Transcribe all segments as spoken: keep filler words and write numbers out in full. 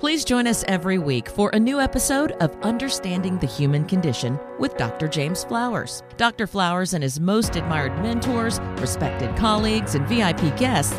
Please join us every week for a new episode of Understanding the Human Condition with Doctor James Flowers. Doctor Flowers and his most admired mentors, respected colleagues, and V I P guests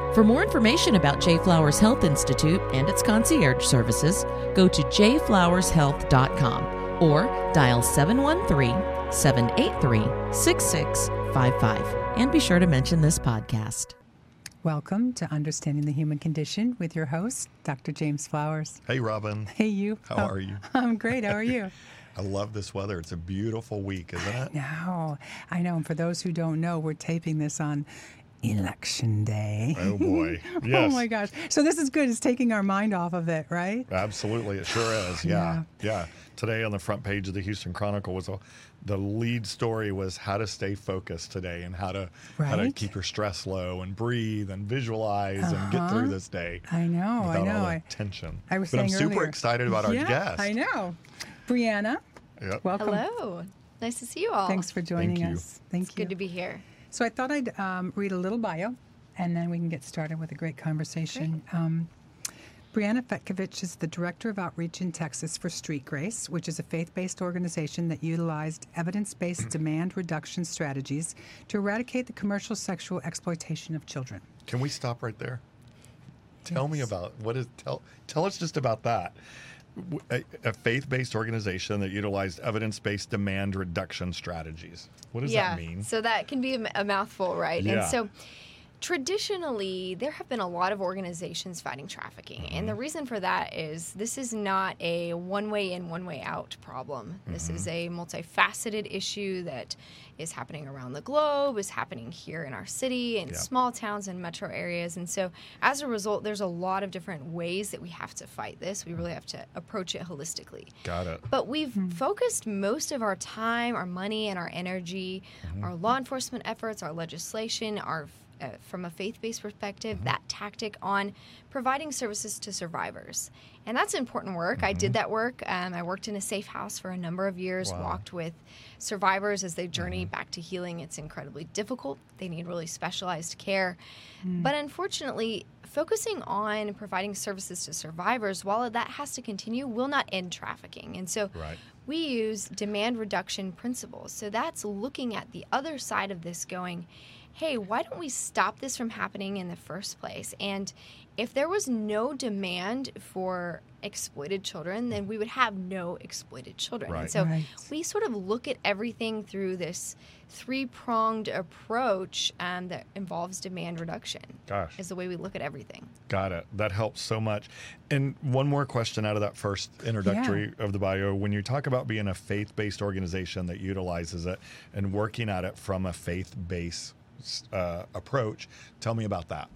For more information about J. Flowers Health Institute and its concierge services, go to j flowers health dot com or dial seven one three, seven eight three, six six five five. And be sure to mention this podcast. Welcome to Understanding the Human Condition with your host, Doctor James Flowers. Hey, Robin. Hey, you. How oh, are you? I'm great. How are you? I love this weather. It's a beautiful week, isn't it? I know. I know. And for those who don't know, we're taping this on Election Day. Oh, boy. Yes. Oh, my gosh. So this is good. It's taking our mind off of it, right? Absolutely. It sure is. Yeah. Yeah. Yeah. Today on the front page of the Houston Chronicle was a, the lead story was how to stay focused today and how to right? how to keep your stress low and breathe and visualize uh-huh. and get through this day. I know. I know. All the tension. I, I was but saying I'm earlier. super excited about our yeah, guest. I know. Brianna. Yep. Welcome. Hello. Nice to see you all. Thanks for joining Thank us. You. Thank it's you. It's good to be here. So I thought I'd um, read a little bio, and then we can get started with a great conversation. Great. Um, Brianna Fetkovich is the Director of Outreach in Texas for Street Grace, which is a faith-based organization that utilized evidence-based demand reduction strategies to eradicate the commercial sexual exploitation of children. Can we stop right there? Tell yes. me about, what is, tell, tell us just about that. A, a faith-based organization that utilized evidence-based demand reduction strategies. What does yeah, that mean? So that can be a mouthful, right? Yeah. And so traditionally, there have been a lot of organizations fighting trafficking. Mm-hmm. And the reason for that is this is not a one-way in, one-way out problem. This mm-hmm. is a multifaceted issue that is happening around the globe, is happening here in our city, in yeah. small towns and metro areas. And so as a result, there's a lot of different ways that we have to fight this. We really have to approach it holistically. Got it. But we've mm-hmm. focused most of our time, our money, and our energy, mm-hmm. our law enforcement efforts, our legislation, our uh, from a faith-based perspective, mm-hmm. that tactic on providing services to survivors. And that's important work. Mm-hmm. I did that work. Um, I worked in a safe house for a number of years, wow. walked with survivors as they journey mm-hmm. back to healing. It's incredibly difficult. They need really specialized care. Mm-hmm. But unfortunately, focusing on providing services to survivors, while that has to continue, will not end trafficking. And so right. we use demand reduction principles. So that's looking at the other side of this going, hey, why don't we stop this from happening in the first place? And if there was no demand for exploited children, then we would have no exploited children. Right. And so right. we sort of look at everything through this three-pronged approach um, that involves demand reduction. Gosh. Is the way we look at everything. Got it. That helps so much. And one more question out of that first introductory yeah. of the bio. When you talk about being a faith-based organization that utilizes it and working at it from a faith-based Uh, approach. Tell me about that.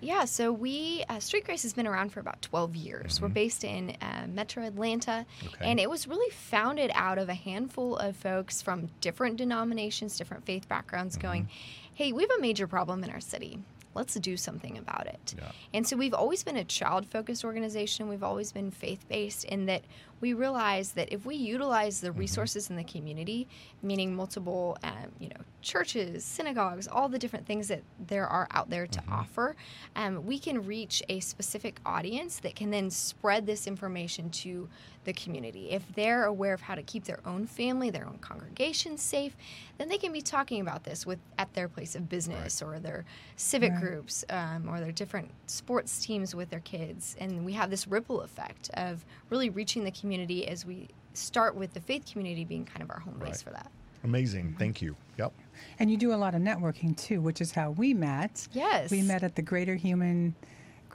Yeah, so we, uh, Street Grace has been around for about twelve years. Mm-hmm. We're based in uh, Metro Atlanta, okay. and it was really founded out of a handful of folks from different denominations, different faith backgrounds mm-hmm. going, hey, we have a major problem in our city. Let's do something about it. Yeah. And so we've always been a child-focused organization. We've always been faith-based in that we realize that if we utilize the resources mm-hmm. in the community, meaning multiple um, you know, churches, synagogues, all the different things that there are out there to mm-hmm. offer, um, we can reach a specific audience that can then spread this information to the community. If they're aware of how to keep their own family, their own congregation safe, then they can be talking about this with at their place of business right. or their civic right. groups um, or their different sports teams with their kids. And we have this ripple effect of really reaching the community community as we start with the faith community being kind of our home base right. for that. Amazing. Thank you. Yep. And you do a lot of networking too, which is how we met. Yes. We met at the Greater Human,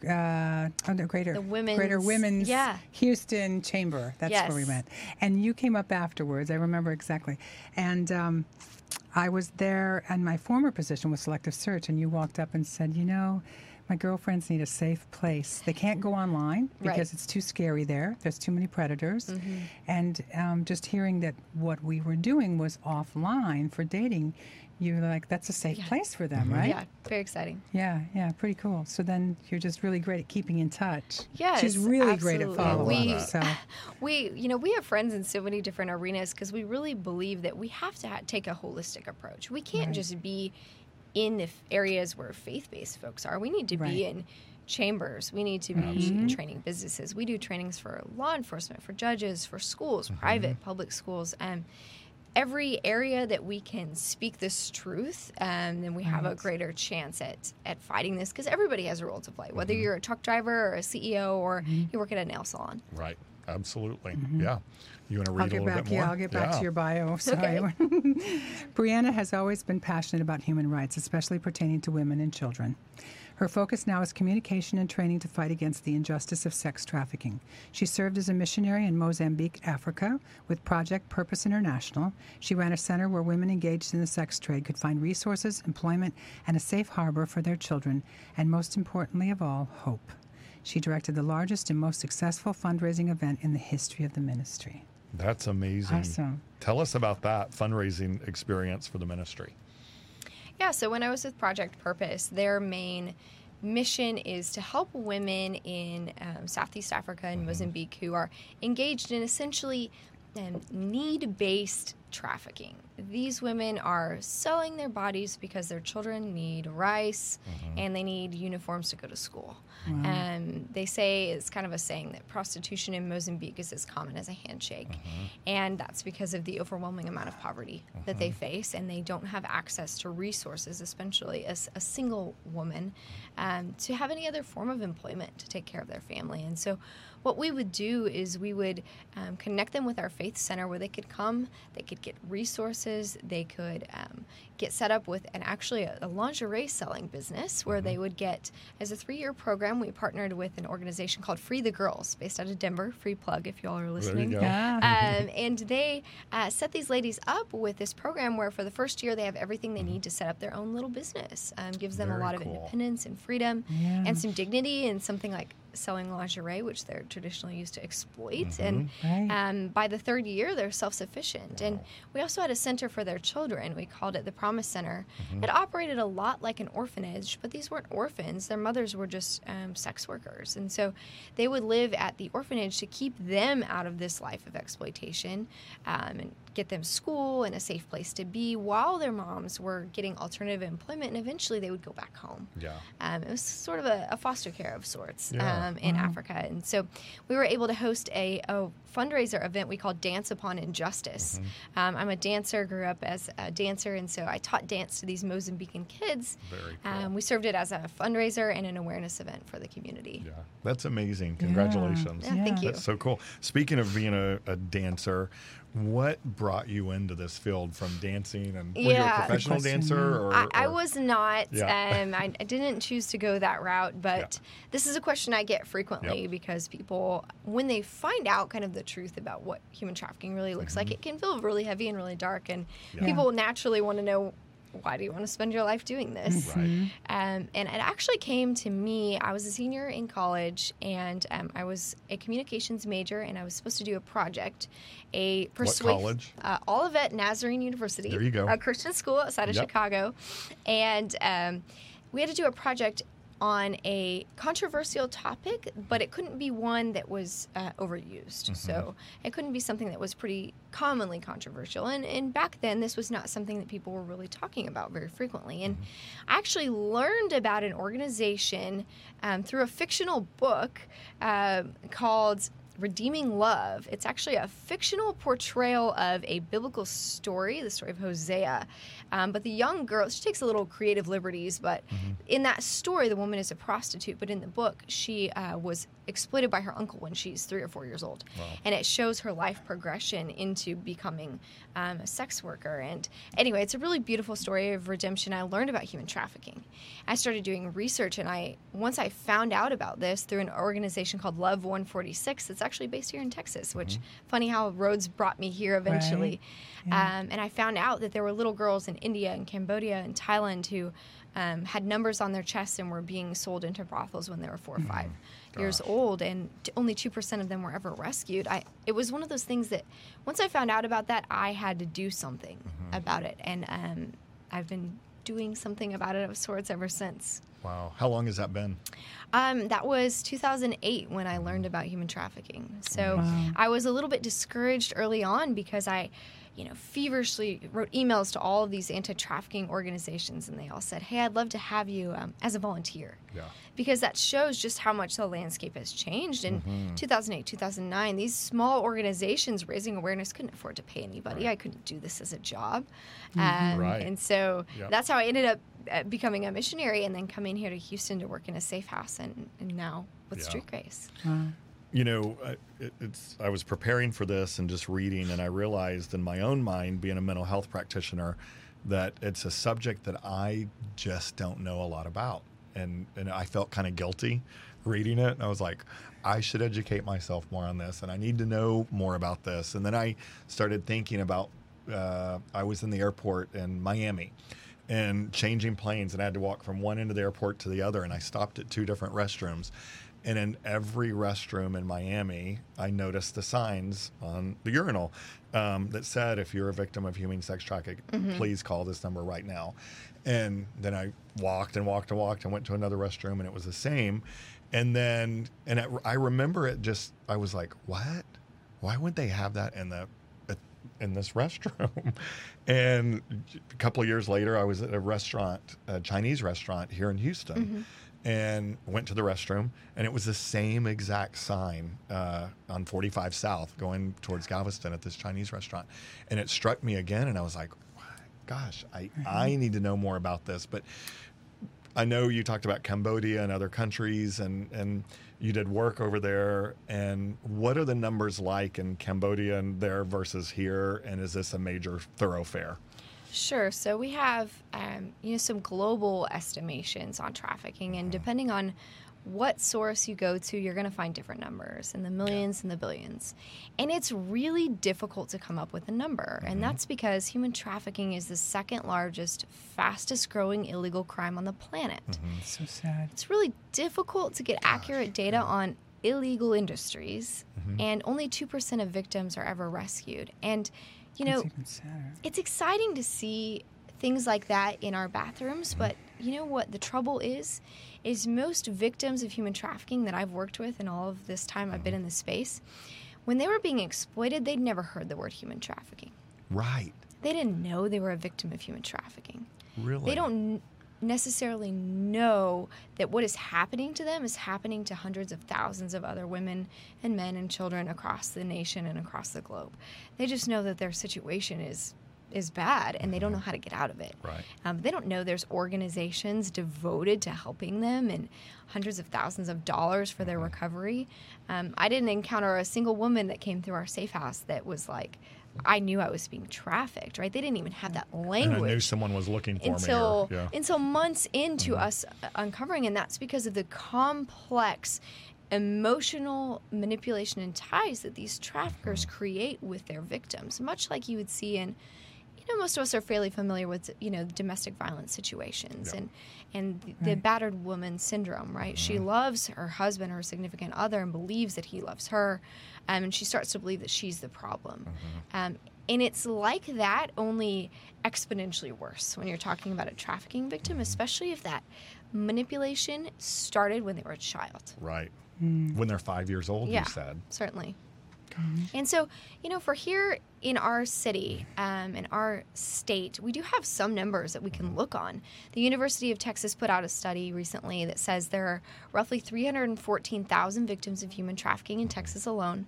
uh, oh no, Greater, the women's, Greater Women's yeah. Houston Chamber. That's yes. where we met. And you came up afterwards. I remember exactly. And um, I was there and my former position was selective search. And you walked up and said, you know, my girlfriends need a safe place. They can't go online because right. it's too scary there. There's too many predators. Mm-hmm. And um, just hearing that what we were doing was offline for dating, you're like, that's a safe yeah. place for them, mm-hmm. right? Yeah, very exciting. Yeah, yeah, pretty cool. So then you're just really great at keeping in touch. Yeah, she's really absolutely. Great at following. We, so. we, you know, we have friends in so many different arenas because we really believe that we have to ha- take a holistic approach. We can't right. just be in the f- areas where faith-based folks are. We need to right. be in chambers. We need to be mm-hmm. training businesses. We do trainings for law enforcement, for judges, for schools, mm-hmm. private, public schools. Um, every area that we can speak this truth, um, then we have right. a greater chance at, at fighting this because everybody has a role to play, whether mm-hmm. you're a truck driver or a C E O or mm-hmm. you work at a nail salon. Right. Absolutely. Mm-hmm. Yeah. You want to read a little back, bit more? Yeah, I'll get back yeah. to your bio. Sorry. Okay. Brianna has always been passionate about human rights, especially pertaining to women and children. Her focus now is communication and training to fight against the injustice of sex trafficking. She served as a missionary in Mozambique, Africa, with Project Purpose International. She ran a center where women engaged in the sex trade could find resources, employment, and a safe harbor for their children, and most importantly of all, hope. She directed the largest and most successful fundraising event in the history of the ministry. That's amazing. Awesome. Tell us about that fundraising experience for the ministry. Yeah, so when I was with Project Purpose, their main mission is to help women in um, Southeast Africa and mm-hmm. Mozambique who are engaged in essentially um, need-based trafficking. These women are selling their bodies because their children need rice mm-hmm. and they need uniforms to go to school. Mm-hmm. Um, they say, it's kind of a saying, that prostitution in Mozambique is as common as a handshake. Mm-hmm. And that's because of the overwhelming amount of poverty mm-hmm. that they face, and they don't have access to resources, especially as a single woman, um, to have any other form of employment to take care of their family. And so what we would do is we would um, connect them with our faith center where they could come, they could get resources, they could um, get set up with an actually a, a lingerie selling business where mm-hmm. they would get, as a three-year program, we partnered with an organization called Free the Girls, based out of Denver, free plug if y'all are listening. Yeah. Um, and they uh, set these ladies up with this program where for the first year they have everything they mm-hmm. need to set up their own little business. Um, gives them Very a lot cool. of independence and freedom yeah. and some dignity and something like selling lingerie, which they're traditionally used to exploit. Mm-hmm. And right. um, by the third year, they're self-sufficient. Wow. And we also had a center for their children. We called it the Promise Center. Mm-hmm. It operated a lot like an orphanage, but these weren't orphans. Their mothers were just um, sex workers. And so they would live at the orphanage to keep them out of this life of exploitation um, and get them school and a safe place to be while their moms were getting alternative employment, and eventually they would go back home. Yeah. Um, it was sort of a, a foster care of sorts. Yeah. Um, Um, in wow. Africa. And so we were able to host a, a fundraiser event we called Dance Upon Injustice. Mm-hmm. Um, I'm a dancer, grew up as a dancer, and so I taught dance to these Mozambican kids. Very cool. Um, we served it as a fundraiser and an awareness event for the community. Yeah, that's amazing. Congratulations. Yeah. Yeah, thank you. That's so cool. Speaking of being a, a dancer, what brought you into this field from dancing? And were yeah. you a professional dancer? Or, I, I or? was not. Yeah. Um, I, I didn't choose to go that route, but yeah. this is a question I get frequently yep. because people, when they find out kind of the truth about what human trafficking really looks mm-hmm. like, it can feel really heavy and really dark, and yeah. people naturally want to know, why do you want to spend your life doing this? Right. Um, and it actually came to me. I was a senior in college, and um, I was a communications major, and I was supposed to do a project. A persuade, what college? Uh, Olivet Nazarene University. There you go. A Christian school outside of yep. Chicago. And um, we had to do a project on a controversial topic, but it couldn't be one that was uh, overused. Mm-hmm. So it couldn't be something that was pretty commonly controversial. And, and back then, this was not something that people were really talking about very frequently. And mm-hmm. I actually learned about an organization um, through a fictional book uh, called Redeeming Love. It's actually a fictional portrayal of a biblical story, the story of Hosea. Um, but the young girl, she takes a little creative liberties, but mm-hmm. in that story, the woman is a prostitute. But in the book, she uh, was exploited by her uncle when she's three or four years old. Wow. And it shows her life progression into becoming um, a sex worker. And anyway, it's a really beautiful story of redemption. I learned about human trafficking. I started doing research, and I once I found out about this through an organization called Love one forty-six, it's actually actually based here in Texas, which mm-hmm. funny how roads brought me here eventually. Right. Yeah. Um, and I found out that there were little girls in India and Cambodia and Thailand who um, had numbers on their chests and were being sold into brothels when they were four or five mm-hmm. years old, and t- only two percent of them were ever rescued. I It was one of those things that once I found out about that, I had to do something mm-hmm. about it. And um, I've been doing something about it of sorts ever since. Wow. How long has that been? Um, that was two thousand eight when I learned about human trafficking. So wow. I was a little bit discouraged early on because I, you know, feverishly wrote emails to all of these anti-trafficking organizations, and they all said, hey, I'd love to have you um, as a volunteer. Yeah. Because that shows just how much the landscape has changed. In mm-hmm. two thousand eight, two thousand nine, these small organizations raising awareness couldn't afford to pay anybody. Right. I couldn't do this as a job. Mm-hmm. Um, right. And so yep. that's how I ended up becoming a missionary and then coming here to Houston to work in a safe house and, and now with yeah. Street Grace. Wow. You know, it, it's. I was preparing for this and just reading, and I realized in my own mind, being a mental health practitioner, that it's a subject that I just don't know a lot about. And and I felt kind of guilty reading it. And I was like, I should educate myself more on this, and I need to know more about this. And then I started thinking about, uh, I was in the airport in Miami, and changing planes, and I had to walk from one end of the airport to the other, and I stopped at two different restrooms. And in every restroom in Miami, I noticed the signs on the urinal um, that said, if you're a victim of human sex trafficking, mm-hmm. please call this number right now. And then I walked and walked and walked and went to another restroom, and it was the same. And then, and it, I remember it just, I was like, what? Why would they have that in the in this restroom? And a couple of years later, I was at a restaurant, a Chinese restaurant here in Houston. Mm-hmm. And went to the restroom, and it was the same exact sign uh, on forty-five South going towards Galveston at this Chinese restaurant. And it struck me again, and I was like, gosh, I, I need to know more about this. But I know you talked about Cambodia and other countries, and, and you did work over there. And what are the numbers like in Cambodia and there versus here? And is this a major thoroughfare? Sure. So we have, um, you know, some global estimations on trafficking, and depending on what source you go to, you're going to find different numbers in the millions yeah. and the billions. And it's really difficult to come up with a number. Mm-hmm. And that's because human trafficking is the second largest, fastest growing illegal crime on the planet. Mm-hmm. So sad. It's really difficult to get Gosh. accurate data yeah. on illegal industries. Mm-hmm. And only two percent of victims are ever rescued. And you know, it's exciting to see things like that in our bathrooms, but you know what the trouble is, is most victims of human trafficking that I've worked with in all of this time I've been in this space, when they were being exploited, they'd never heard the word human trafficking. Right. They didn't know they were a victim of human trafficking. Really? They don't necessarily know that what is happening to them is happening to hundreds of thousands of other women and men and children across the nation and across the globe. They just know that their situation is is bad, and they don't know how to get out of it. Right. Um, they don't know there's organizations devoted to helping them and hundreds of thousands of dollars for their recovery. Um, I didn't encounter a single woman that came through our safe house that was like, I knew I was being trafficked, right? They didn't even have that language. And I knew someone was looking for until, me. Or, yeah. Until months into mm-hmm. us uncovering, and that's because of the complex emotional manipulation and ties that these traffickers mm-hmm. create with their victims, much like you would see in, you know, most of us are fairly familiar with, you know, domestic violence situations yeah. and, and the, right. the battered woman syndrome, right? Mm-hmm. She loves her husband or her significant other and believes that he loves her, um, and she starts to believe that she's the problem. Mm-hmm. Um, and it's like that, only exponentially worse when you're talking about a trafficking victim, especially if that manipulation started when they were a child. Right. Mm. When they're five years old, yeah, you said. Certainly. And so, you know, for here in our city, um, in our state, we do have some numbers that we can look on. The University of Texas put out a study recently that says there are roughly three hundred fourteen thousand victims of human trafficking in Texas alone,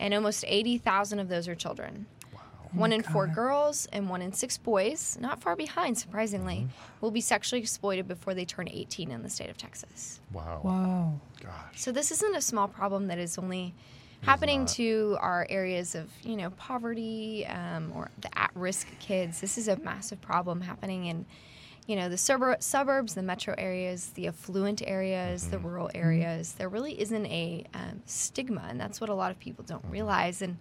and almost eighty thousand of those are children. Wow. One in four girls and one in six boys, not far behind, surprisingly, mm-hmm. will be sexually exploited before they turn eighteen in the state of Texas. Wow. Wow. Gosh. So this isn't a small problem that is only happening to our areas of, you know, poverty um, or the at-risk kids. This is a massive problem happening in, you know, the sur- suburbs, the metro areas, the affluent areas, mm-hmm. the rural areas, there really isn't a um, stigma, and that's what a lot of people don't mm-hmm. realize. And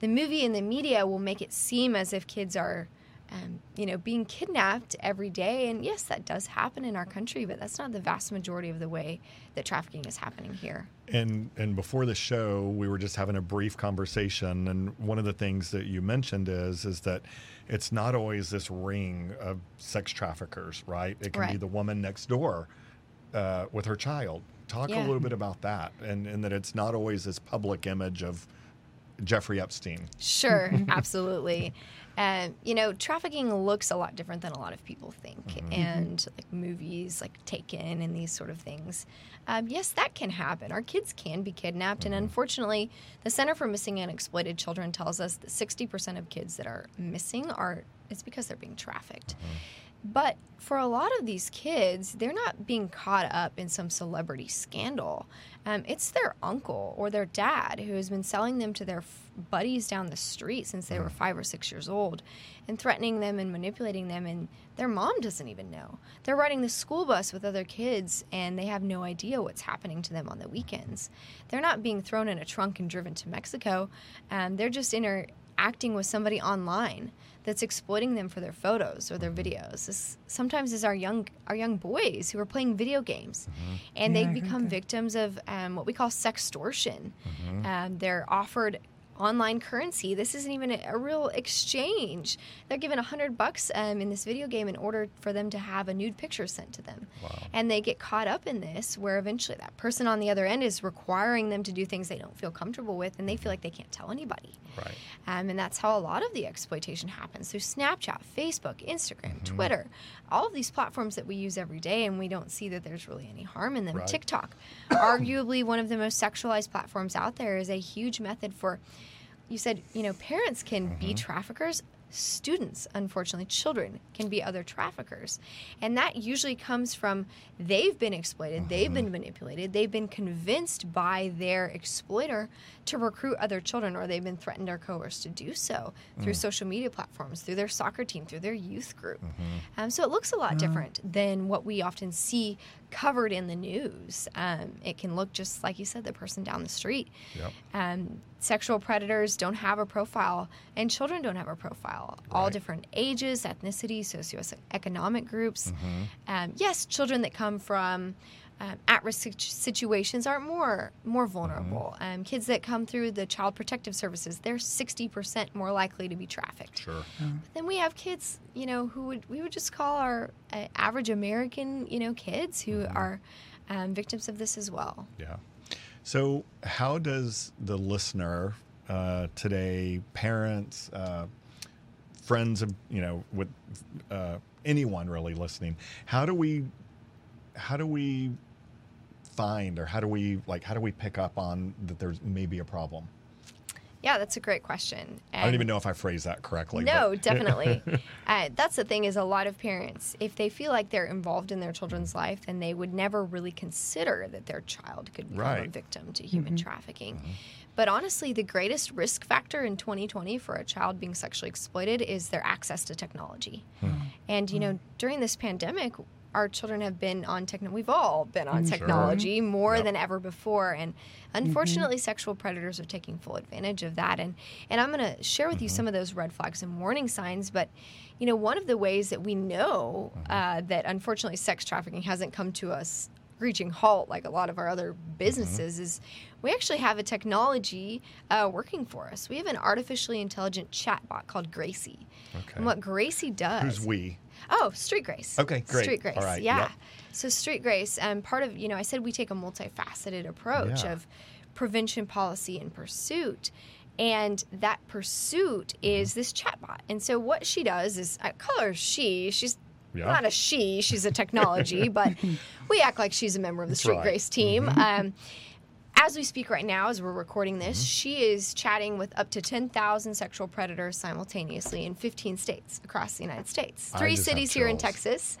the movie and the media will make it seem as if kids are, um, you know, being kidnapped every day. And yes, that does happen in our country, but that's not the vast majority of the way that trafficking is happening here. And and before the show, we were just having a brief conversation. And one of the things that you mentioned is, is that it's not always this ring of sex traffickers, right? It can right. be the woman next door uh, with her child. Talk yeah. a little bit about that, and, and that it's not always this public image of Jeffrey Epstein. Sure, absolutely. Um, you know, trafficking looks a lot different than a lot of people think. Mm-hmm. And like movies like Taken and these sort of things. Um, yes, that can happen. Our kids can be kidnapped. Mm-hmm. And unfortunately, the Center for Missing and Exploited Children tells us that sixty percent of kids that are missing are, it's because they're being trafficked. Mm-hmm. But for a lot of these kids, they're not being caught up in some celebrity scandal. Um, it's their uncle or their dad who has been selling them to their f- buddies down the street since they were five or six years old and threatening them and manipulating them, and their mom doesn't even know. They're riding the school bus with other kids, and they have no idea what's happening to them on the weekends. They're not being thrown in a trunk and driven to Mexico. Um, they're just interacting with somebody online that's exploiting them for their photos or their videos. This sometimes is our young our young boys who are playing video games, mm-hmm. and yeah, they I become victims of um, what we call sextortion. Mm-hmm. Um, they're offered online currency. This isn't even a, a real exchange. They're given a hundred bucks um, in this video game in order for them to have a nude picture sent to them. Wow. And they get caught up in this, where eventually that person on the other end is requiring them to do things they don't feel comfortable with, and they feel like they can't tell anybody. Right. Um, and that's how a lot of the exploitation happens, through Snapchat, Facebook, Instagram, mm-hmm. Twitter, all of these platforms that we use every day, and we don't see that there's really any harm in them. Right. TikTok, arguably one of the most sexualized platforms out there, is a huge method for, you said, you know, parents can mm-hmm. be traffickers. Students, unfortunately, children can be other traffickers. And that usually comes from they've been exploited, mm-hmm. they've been manipulated, they've been convinced by their exploiter to recruit other children, or they've been threatened or coerced to do so through mm. social media platforms, through their soccer team, through their youth group. Mm-hmm. Um, so it looks a lot yeah. different than what we often see covered in the news. Um, it can look just like you said, the person down the street. Yep. Um, sexual predators don't have a profile, and children don't have a profile. Right. All different ages, ethnicities, socioeconomic groups. Mm-hmm. Um, yes, children that come from um, at-risk situations are more more vulnerable. Mm-hmm. Um, kids that come through the Child Protective Services, they're sixty percent more likely to be trafficked. Sure. Mm-hmm. But then we have kids, you know, who would we would just call our uh, average American, you know, kids who mm-hmm. are um, victims of this as well. Yeah. So how does the listener uh, today, parents, uh, friends of, you know, with uh, anyone really listening, how do we, how do we find, or how do we like, how do we pick up on that there's maybe a problem? Yeah, that's a great question. And I don't even know if I phrased that correctly. No, but. Definitely. Uh, that's the thing, is a lot of parents, if they feel like they're involved in their children's life, then they would never really consider that their child could become right. a victim to human mm-hmm. trafficking. Mm-hmm. But honestly, the greatest risk factor in twenty twenty for a child being sexually exploited is their access to technology. Mm-hmm. And, you mm-hmm. know, during this pandemic, our children have been on technology. We've all been on technology sure. more yep. than ever before. And unfortunately, mm-hmm. sexual predators are taking full advantage of that. And, and I'm going to share with mm-hmm. you some of those red flags and warning signs. But, you know, one of the ways that we know mm-hmm. uh, that unfortunately sex trafficking hasn't come to us reaching halt like a lot of our other businesses mm-hmm. is we actually have a technology uh, working for us. We have an artificially intelligent chatbot called Gracie. Okay. And what Gracie does... Who's we? Oh, Street Grace. Okay, great. Street Grace, all right, yeah. Yep. So Street Grace, um, part of, you know, I said we take a multifaceted approach yeah. of prevention, policy, and pursuit. And that pursuit is this chatbot. And so what she does is, I call her she, she's yeah. not a she, she's a technology, but we act like she's a member of the That's Street right. Grace team. Mm-hmm. Um, as we speak right now, as we're recording this, mm-hmm. she is chatting with up to ten thousand sexual predators simultaneously in fifteen states across the United States. Three cities here in Texas.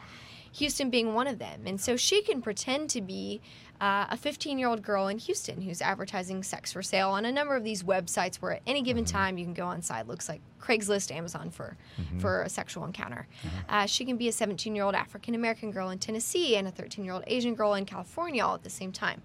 Houston being one of them. And so she can pretend to be uh, a fifteen-year-old girl in Houston who's advertising sex for sale on a number of these websites where at any given mm-hmm. time you can go on site. Looks like Craigslist, Amazon for, mm-hmm. for a sexual encounter. Mm-hmm. Uh, she can be a seventeen-year-old African-American girl in Tennessee and a thirteen-year-old Asian girl in California all at the same time.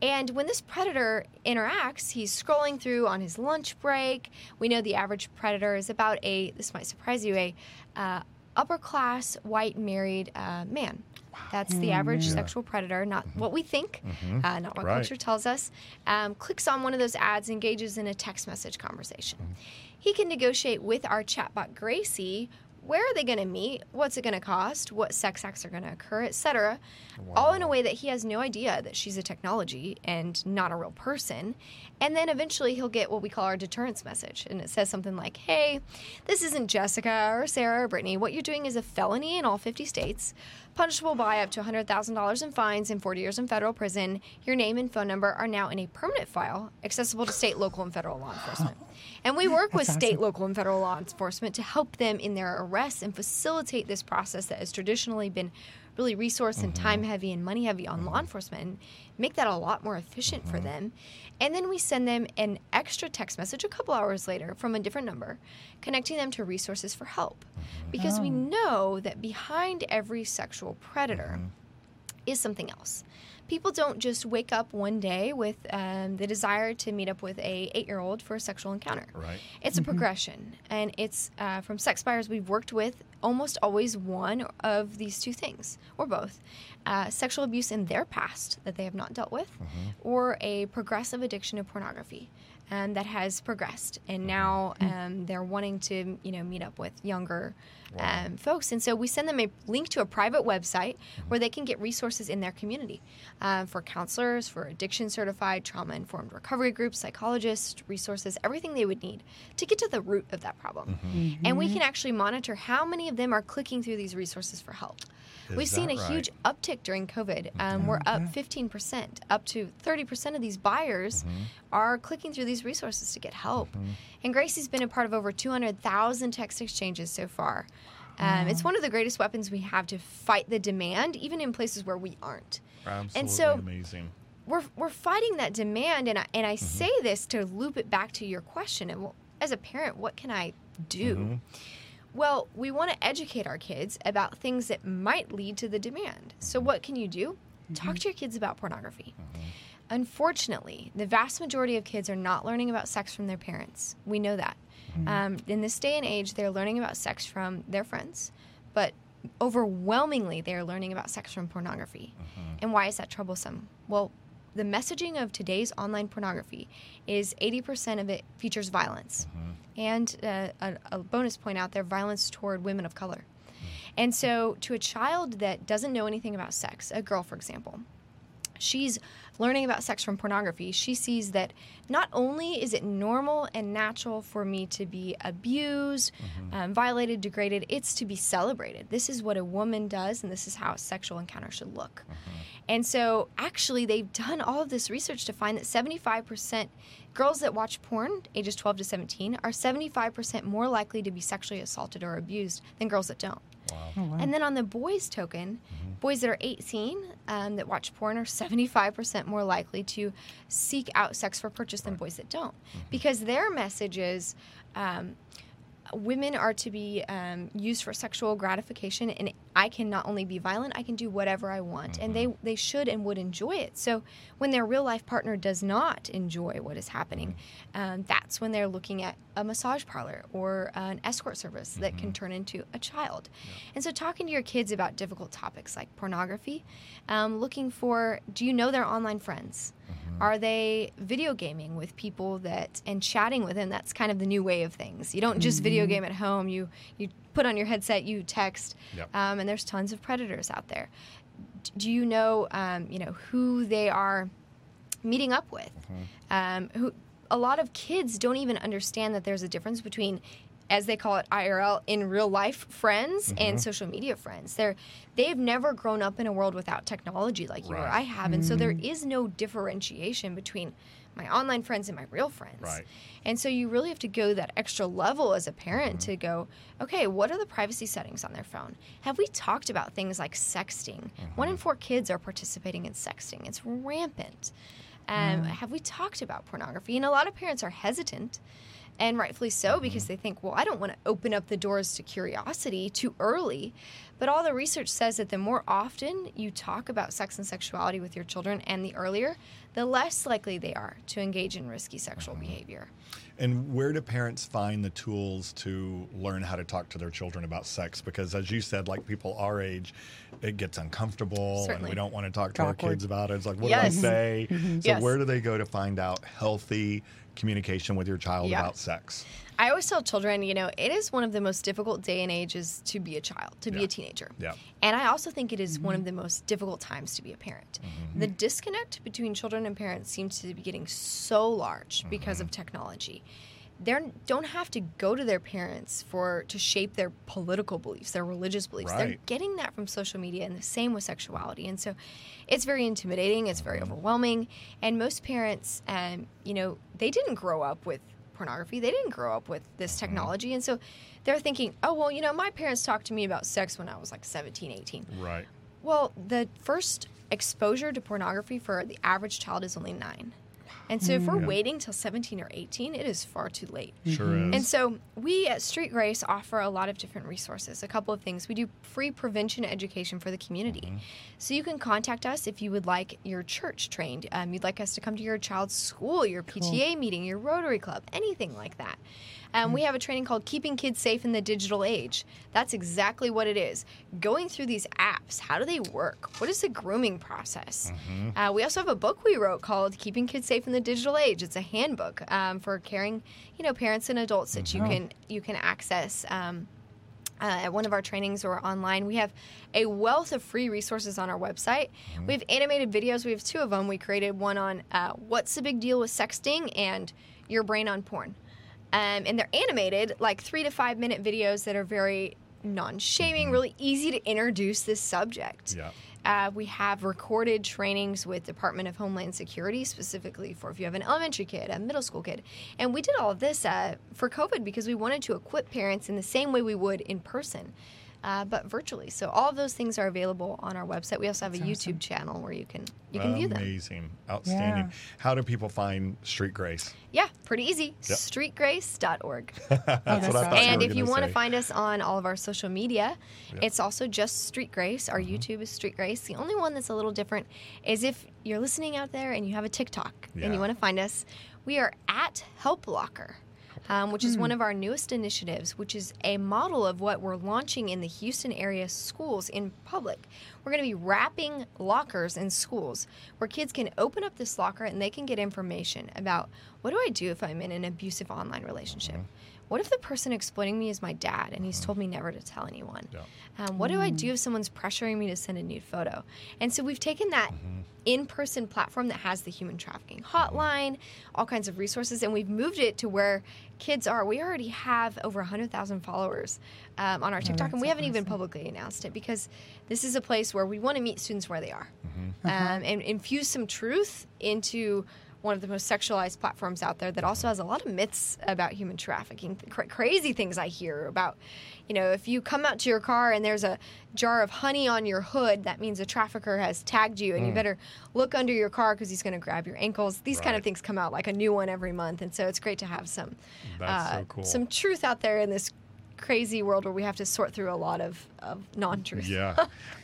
And when this predator interacts, he's scrolling through on his lunch break. We know the average predator is about a, this might surprise you, a uh, upper-class, white, married uh, man. Wow. That's the average yeah. sexual predator, not mm-hmm. what we think, mm-hmm. uh, not what right. culture tells us. Um, clicks on one of those ads, engages in a text message conversation. Mm-hmm. He can negotiate with our chatbot, Gracie, where are they going to meet, what's it going to cost, what sex acts are going to occur, et cetera, wow. all in a way that he has no idea that she's a technology and not a real person. And then eventually he'll get what we call our deterrence message, and it says something like, hey, this isn't Jessica or Sarah or Brittany. What you're doing is a felony in all fifty states, punishable by up to one hundred thousand dollars in fines and forty years in federal prison. Your name and phone number are now in a permanent file, accessible to state, local, and federal law enforcement. And we work That's with state, awesome. local, and federal law enforcement to help them in their arrests and facilitate this process that has traditionally been really resource and mm-hmm. time heavy and money heavy on mm-hmm. law enforcement, and make that a lot more efficient mm-hmm. for them. And then we send them an extra text message a couple hours later from a different number, connecting them to resources for help. Because oh. we know that behind every sexual predator mm-hmm. is something else. People don't just wake up one day with um, the desire to meet up with a eight-year-old for a sexual encounter. Right. It's a mm-hmm. progression, and it's uh, from sex buyers we've worked with, almost always one of these two things, or both. Uh, sexual abuse in their past that they have not dealt with, mm-hmm. or a progressive addiction to pornography um, that has progressed, and mm-hmm. now um, they're wanting to you know, meet up with younger wow. um, folks. And so we send them a link to a private website mm-hmm. where they can get resources in their community. Uh, for counselors, for addiction-certified, trauma-informed recovery groups, psychologists, resources, everything they would need to get to the root of that problem. Mm-hmm. Mm-hmm. And we can actually monitor how many of them are clicking through these resources for help. Is We've seen a right? huge uptick during COVID. Um, mm-hmm. We're up fifteen percent. Up to thirty percent of these buyers mm-hmm. are clicking through these resources to get help. Mm-hmm. And Gracie's been a part of over two hundred thousand text exchanges so far. Um, it's one of the greatest weapons we have to fight the demand, even in places where we aren't. Absolutely and so amazing. We're we're fighting that demand, and I, and I mm-hmm. say this to loop it back to your question. And well, as a parent, what can I do? Mm-hmm. Well, we want to educate our kids about things that might lead to the demand. So what can you do? Mm-hmm. Talk to your kids about pornography. Mm-hmm. Unfortunately, the vast majority of kids are not learning about sex from their parents. We know that. Mm-hmm. Um, in this day and age, they're learning about sex from their friends, but overwhelmingly, they're learning about sex from pornography. Mm-hmm. And why is that troublesome? Well, the messaging of today's online pornography is eighty percent of it features violence. Mm-hmm. And uh, a, a bonus point out there, violence toward women of color. Mm-hmm. And so to a child that doesn't know anything about sex, a girl, for example, she's learning about sex from pornography. She sees that not only is it normal and natural for me to be abused, mm-hmm. um, violated, degraded, it's to be celebrated. This is what a woman does, and this is how a sexual encounter should look. Mm-hmm. And so actually they've done all of this research to find that seventy-five percent girls that watch porn, ages twelve to seventeen, are seventy-five percent more likely to be sexually assaulted or abused than girls that don't. Wow. Oh, wow. And then on the boys' token, mm-hmm. boys that are eighteen um, that watch porn are seventy-five percent more likely to seek out sex for purchase right. than boys that don't. Mm-hmm. Because their message is um, women are to be um, used for sexual gratification, and I can not only be violent, I can do whatever I want. Mm-hmm. And they, they should and would enjoy it. So when their real-life partner does not enjoy what is happening, mm-hmm. um, that's when they're looking at a massage parlor or an escort service mm-hmm. that can turn into a child. Yep. And so talking to your kids about difficult topics like pornography, um, looking for, do you know their online friends? Mm-hmm. Are they video gaming with people that and chatting with them? That's kind of the new way of things. You don't just mm-hmm. video game at home. You, you put on your headset, you text, yep. um, and there's tons of predators out there. Do you know, um, you know, who they are meeting up with? Mm-hmm. Um, who, a lot of kids don't even understand that there's a difference between, as they call it, I R L, in real life friends mm-hmm. and social media friends. They're, they've never grown up in a world without technology like right. you or I have, and mm-hmm. so there is no differentiation between my online friends and my real friends. Right. And so you really have to go that extra level as a parent mm-hmm. to go, okay, what are the privacy settings on their phone? Have we talked about things like sexting? Mm-hmm. One in four kids are participating in sexting. It's rampant. Um, mm. Have we talked about pornography? And a lot of parents are hesitant, and rightfully so, because they think, well, I don't want to open up the doors to curiosity too early. But all the research says that the more often you talk about sex and sexuality with your children, and the earlier, the less likely they are to engage in risky sexual mm-hmm. behavior. And where do parents find the tools to learn how to talk to their children about sex? Because as you said, like people our age, it gets uncomfortable. Certainly. And we don't want to talk to Awkward. Our kids about it. It's like, what yes. do I say? Mm-hmm. So yes. where do they go to find out healthy communication with your child yeah. about sex? I always tell children, you know, it is one of the most difficult day and ages to be a child, to yeah. be a teenager. Yeah. And I also think it is mm-hmm. one of the most difficult times to be a parent. Mm-hmm. The disconnect between children and parents seems to be getting so large mm-hmm. because of technology. They don't have to go to their parents for to shape their political beliefs, their religious beliefs. Right. They're getting that from social media, and the same with sexuality. And so it's very intimidating. It's very overwhelming. And most parents, um, you know, they didn't grow up with pornography. They didn't grow up with this technology. And so they're thinking, oh, well, you know, my parents talked to me about sex when I was like seventeen, eighteen. Right. Well, the first exposure to pornography for the average child is only nine. And so if we're yeah. waiting till seventeen or eighteen, it is far too late. Sure is. And so we at Street Grace offer a lot of different resources, a couple of things. We do free prevention education for the community. Mm-hmm. So you can contact us if you would like your church trained. Um, you'd like us to come to your child's school, your P T A cool. meeting, your Rotary Club, anything like that. Um, we have a training called Keeping Kids Safe in the Digital Age. That's exactly what it is. Going through these apps, how do they work? What is the grooming process? Mm-hmm. Uh, we also have a book we wrote called Keeping Kids Safe in the Digital Age. It's a handbook um, for caring, you know, parents and adults that mm-hmm. you can you can access um, uh, at one of our trainings or online. We have a wealth of free resources on our website. Mm-hmm. We have animated videos. We have two of them. We created one on uh, what's the big deal with sexting and your brain on porn. Um, and they're animated, like three to five minute videos that are very non-shaming, mm-hmm. really easy to introduce this subject. Yeah. Uh, we have recorded trainings with Department of Homeland Security, specifically for if you have an elementary kid, a middle school kid. And we did all of this uh, for COVID because we wanted to equip parents in the same way we would in person, uh, but virtually. So all of those things are available on our website. We also have That's a awesome. YouTube channel where you can you can Amazing. View them. Amazing. Outstanding. Yeah. How do people find Street Grace? Yeah, pretty easy. Yep. street grace dot org. That's what I thought. And you were if you want say. To find us on all of our social media, yep. it's also just Street Grace. Our mm-hmm. YouTube is Street Grace. The only one that's a little different is if you're listening out there and you have a TikTok yeah. and you want to find us, we are at Help Locker. Um, which is mm. one of our newest initiatives, which is a model of what we're launching in the Houston area schools in public. We're going to be wrapping lockers in schools where kids can open up this locker and they can get information about, what do I do if I'm in an abusive online relationship? Mm-hmm. What if the person exploiting me is my dad and he's mm-hmm. told me never to tell anyone? Yeah. Um, what mm-hmm. do I do if someone's pressuring me to send a nude photo? And so we've taken that mm-hmm. in-person platform that has the human trafficking hotline, all kinds of resources, and we've moved it to where kids are. We already have over one hundred thousand followers um, on our TikTok, oh, and we haven't awesome. Even publicly announced it because this is a place where we want to meet students where they are mm-hmm. um, and infuse some truth into one of the most sexualized platforms out there that also has a lot of myths about human trafficking. Cra- crazy things I hear about, you know, if you come out to your car and there's a jar of honey on your hood, that means a trafficker has tagged you and mm. you better look under your car because he's going to grab your ankles. These right. kind of things come out like a new one every month. And so it's great to have some uh, so cool. some truth out there in this crazy world where we have to sort through a lot of, of non-truth. Yeah.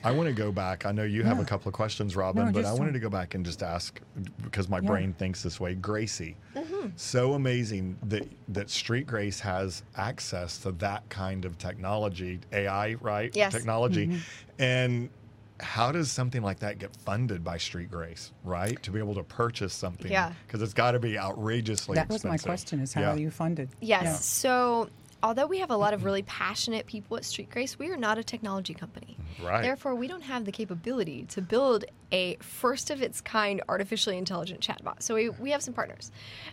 I want to go back. I know you have yeah. a couple of questions, Robin, no, but I wanted to go back and just ask, because my yeah. brain thinks this way, Gracie. Mm-hmm. So amazing that, that Street Grace has access to that kind of technology, A I, right? Yes. Technology. Mm-hmm. And how does something like that get funded by Street Grace, right? To be able to purchase something. Yeah. Because it's got to be outrageously that expensive. That was my question, is how yeah. are you funded? Yes. Yeah. So although we have a lot of really passionate people at Street Grace, we are not a technology company. Right. Therefore, we don't have the capability to build a first-of-its-kind artificially intelligent chatbot. So we, we have some partners.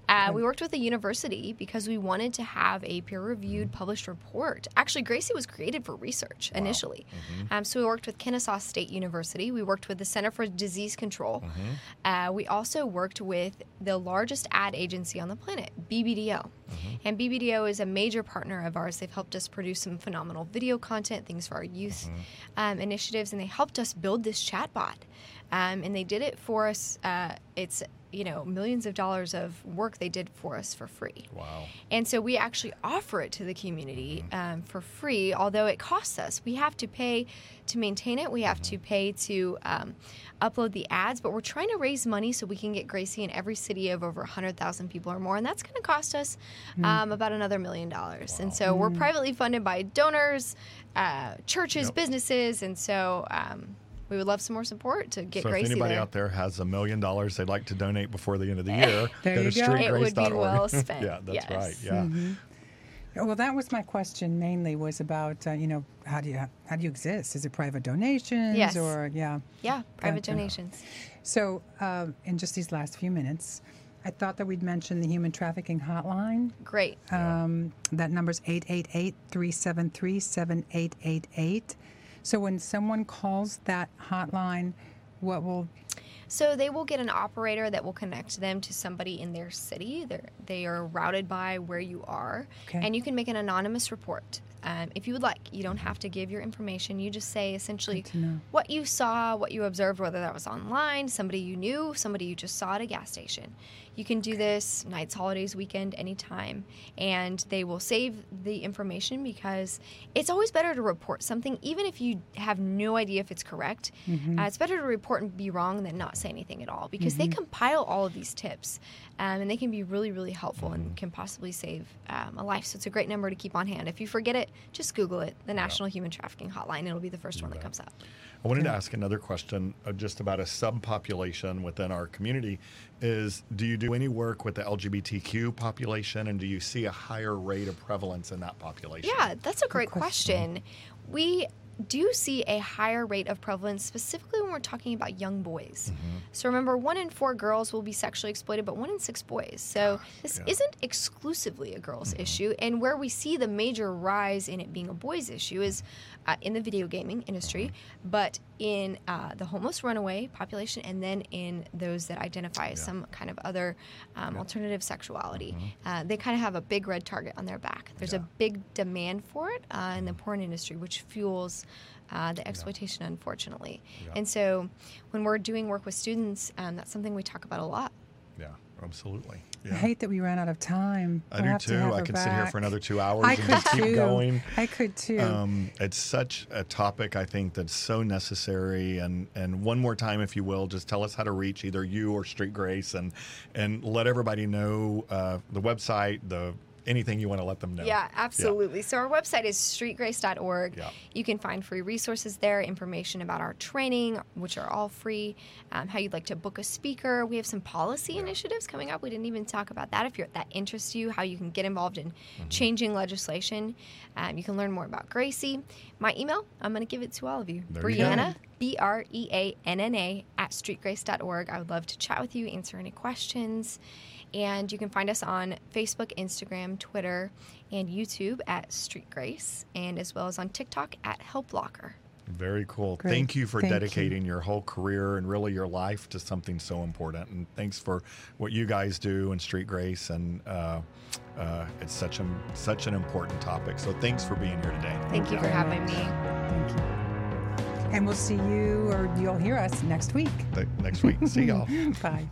Uh, we worked with a university because we wanted to have a peer-reviewed published report. Actually, Gracie was created for research wow. initially. Mm-hmm. Um, so we worked with Kennesaw State University. We worked with the Center for Disease Control. Mm-hmm. Uh, we also worked with the largest ad agency on the planet, B B D O. Mm-hmm. And B B D O is a major partner of ours. They've helped us produce some phenomenal video content, things for our youth mm-hmm. um, initiatives, and they helped us build this chatbot. Um, and they did it for us. Uh, it's, you know, millions of dollars of work they did for us for free. Wow. And so we actually offer it to the community mm-hmm. um, for free, although it costs us. We have to pay to maintain it. We have mm-hmm. to pay to um, upload the ads. But we're trying to raise money so we can get Gracie in every city of over one hundred thousand people or more. And that's going to cost us mm-hmm. um, about another million dollars. Wow. And so mm-hmm. we're privately funded by donors, uh, churches, yep. businesses. And so... Um, we would love some more support to get so Gracie there. So if anybody there. out there has a million dollars they'd like to donate before the end of the year, there go to street grace dot org. It would be well spent. Yeah, that's yes. right. Yeah. Mm-hmm. Well, that was my question mainly was about, uh, you know, how do you how do you exist? Is it private donations? Yes. Or, yeah. Yeah, private but, donations. You know. So uh, in just these last few minutes, I thought that we'd mention the human trafficking hotline. Great. Um, yeah. That number's eight eight eight, three seven three, seven eight eight eight. So when someone calls that hotline, what will... So they will get an operator that will connect them to somebody in their city. They're, they are routed by where you are. Okay. And you can make an anonymous report um, if you would like. You don't have to give your information. You just say essentially what you saw, what you observed, whether that was online, somebody you knew, somebody you just saw at a gas station. You can do okay. this nights, holidays, weekend, anytime, and they will save the information because it's always better to report something, even if you have no idea if it's correct. Mm-hmm. Uh, it's better to report and be wrong than not say anything at all because mm-hmm. they compile all of these tips, um, and they can be really, really helpful mm-hmm. and can possibly save um, a life. So it's a great number to keep on hand. If you forget it, just Google it, the National yeah. Human Trafficking Hotline. It'll be the first one that comes up. I wanted to ask another question just about a subpopulation within our community is, do you do any work with the L G B T Q population, and do you see a higher rate of prevalence in that population? Yeah, that's a great question. question. We do see a higher rate of prevalence, specifically when we're talking about young boys. Mm-hmm. So remember, one in four girls will be sexually exploited, but one in six boys. So Gosh, this yeah. isn't exclusively a girls' mm-hmm. issue, and where we see the major rise in it being a boys' issue is uh, in the video gaming industry, mm-hmm. but in uh, the homeless runaway population, and then in those that identify as yeah. some kind of other um, yeah. alternative sexuality. Mm-hmm. Uh, they kind of have a big red target on their back. There's yeah. a big demand for it uh, in the porn industry, which fuels Uh, the exploitation, yeah. unfortunately. Yeah. And so when we're doing work with students, um, that's something we talk about a lot. Yeah, absolutely. Yeah. I hate that we ran out of time. I we'll do too. To I could back. sit here for another two hours I and could just too. keep going. I could too. Um, it's such a topic, I think, that's so necessary. And, and one more time, if you will, just tell us how to reach either you or Street Grace, and, and let everybody know uh, the website, the anything you want to let them know. Yeah, absolutely. Yeah. So our website is street grace dot org. Yeah. You can find free resources there, information about our training, which are all free, um, how you'd like to book a speaker. We have some policy yeah. initiatives coming up. We didn't even talk about that. If you're, that interests you, how you can get involved in mm-hmm. changing legislation. Um, you can learn more about Gracie. My email, I'm going to give it to all of you. There Brianna, you B R E A N N A, at street grace dot org. I would love to chat with you, answer any questions. And you can find us on Facebook, Instagram, Twitter, and YouTube at Street Grace, and as well as on TikTok at Help Locker. Very cool. Great. Thank you for Thank dedicating you. your whole career and really your life to something so important. And thanks for what you guys do in Street Grace. And uh, uh, it's such, a, such an important topic. So thanks for being here today. Thank you for having me. Thank you. And we'll see you, or you'll hear us next week. Next week. See y'all. Bye.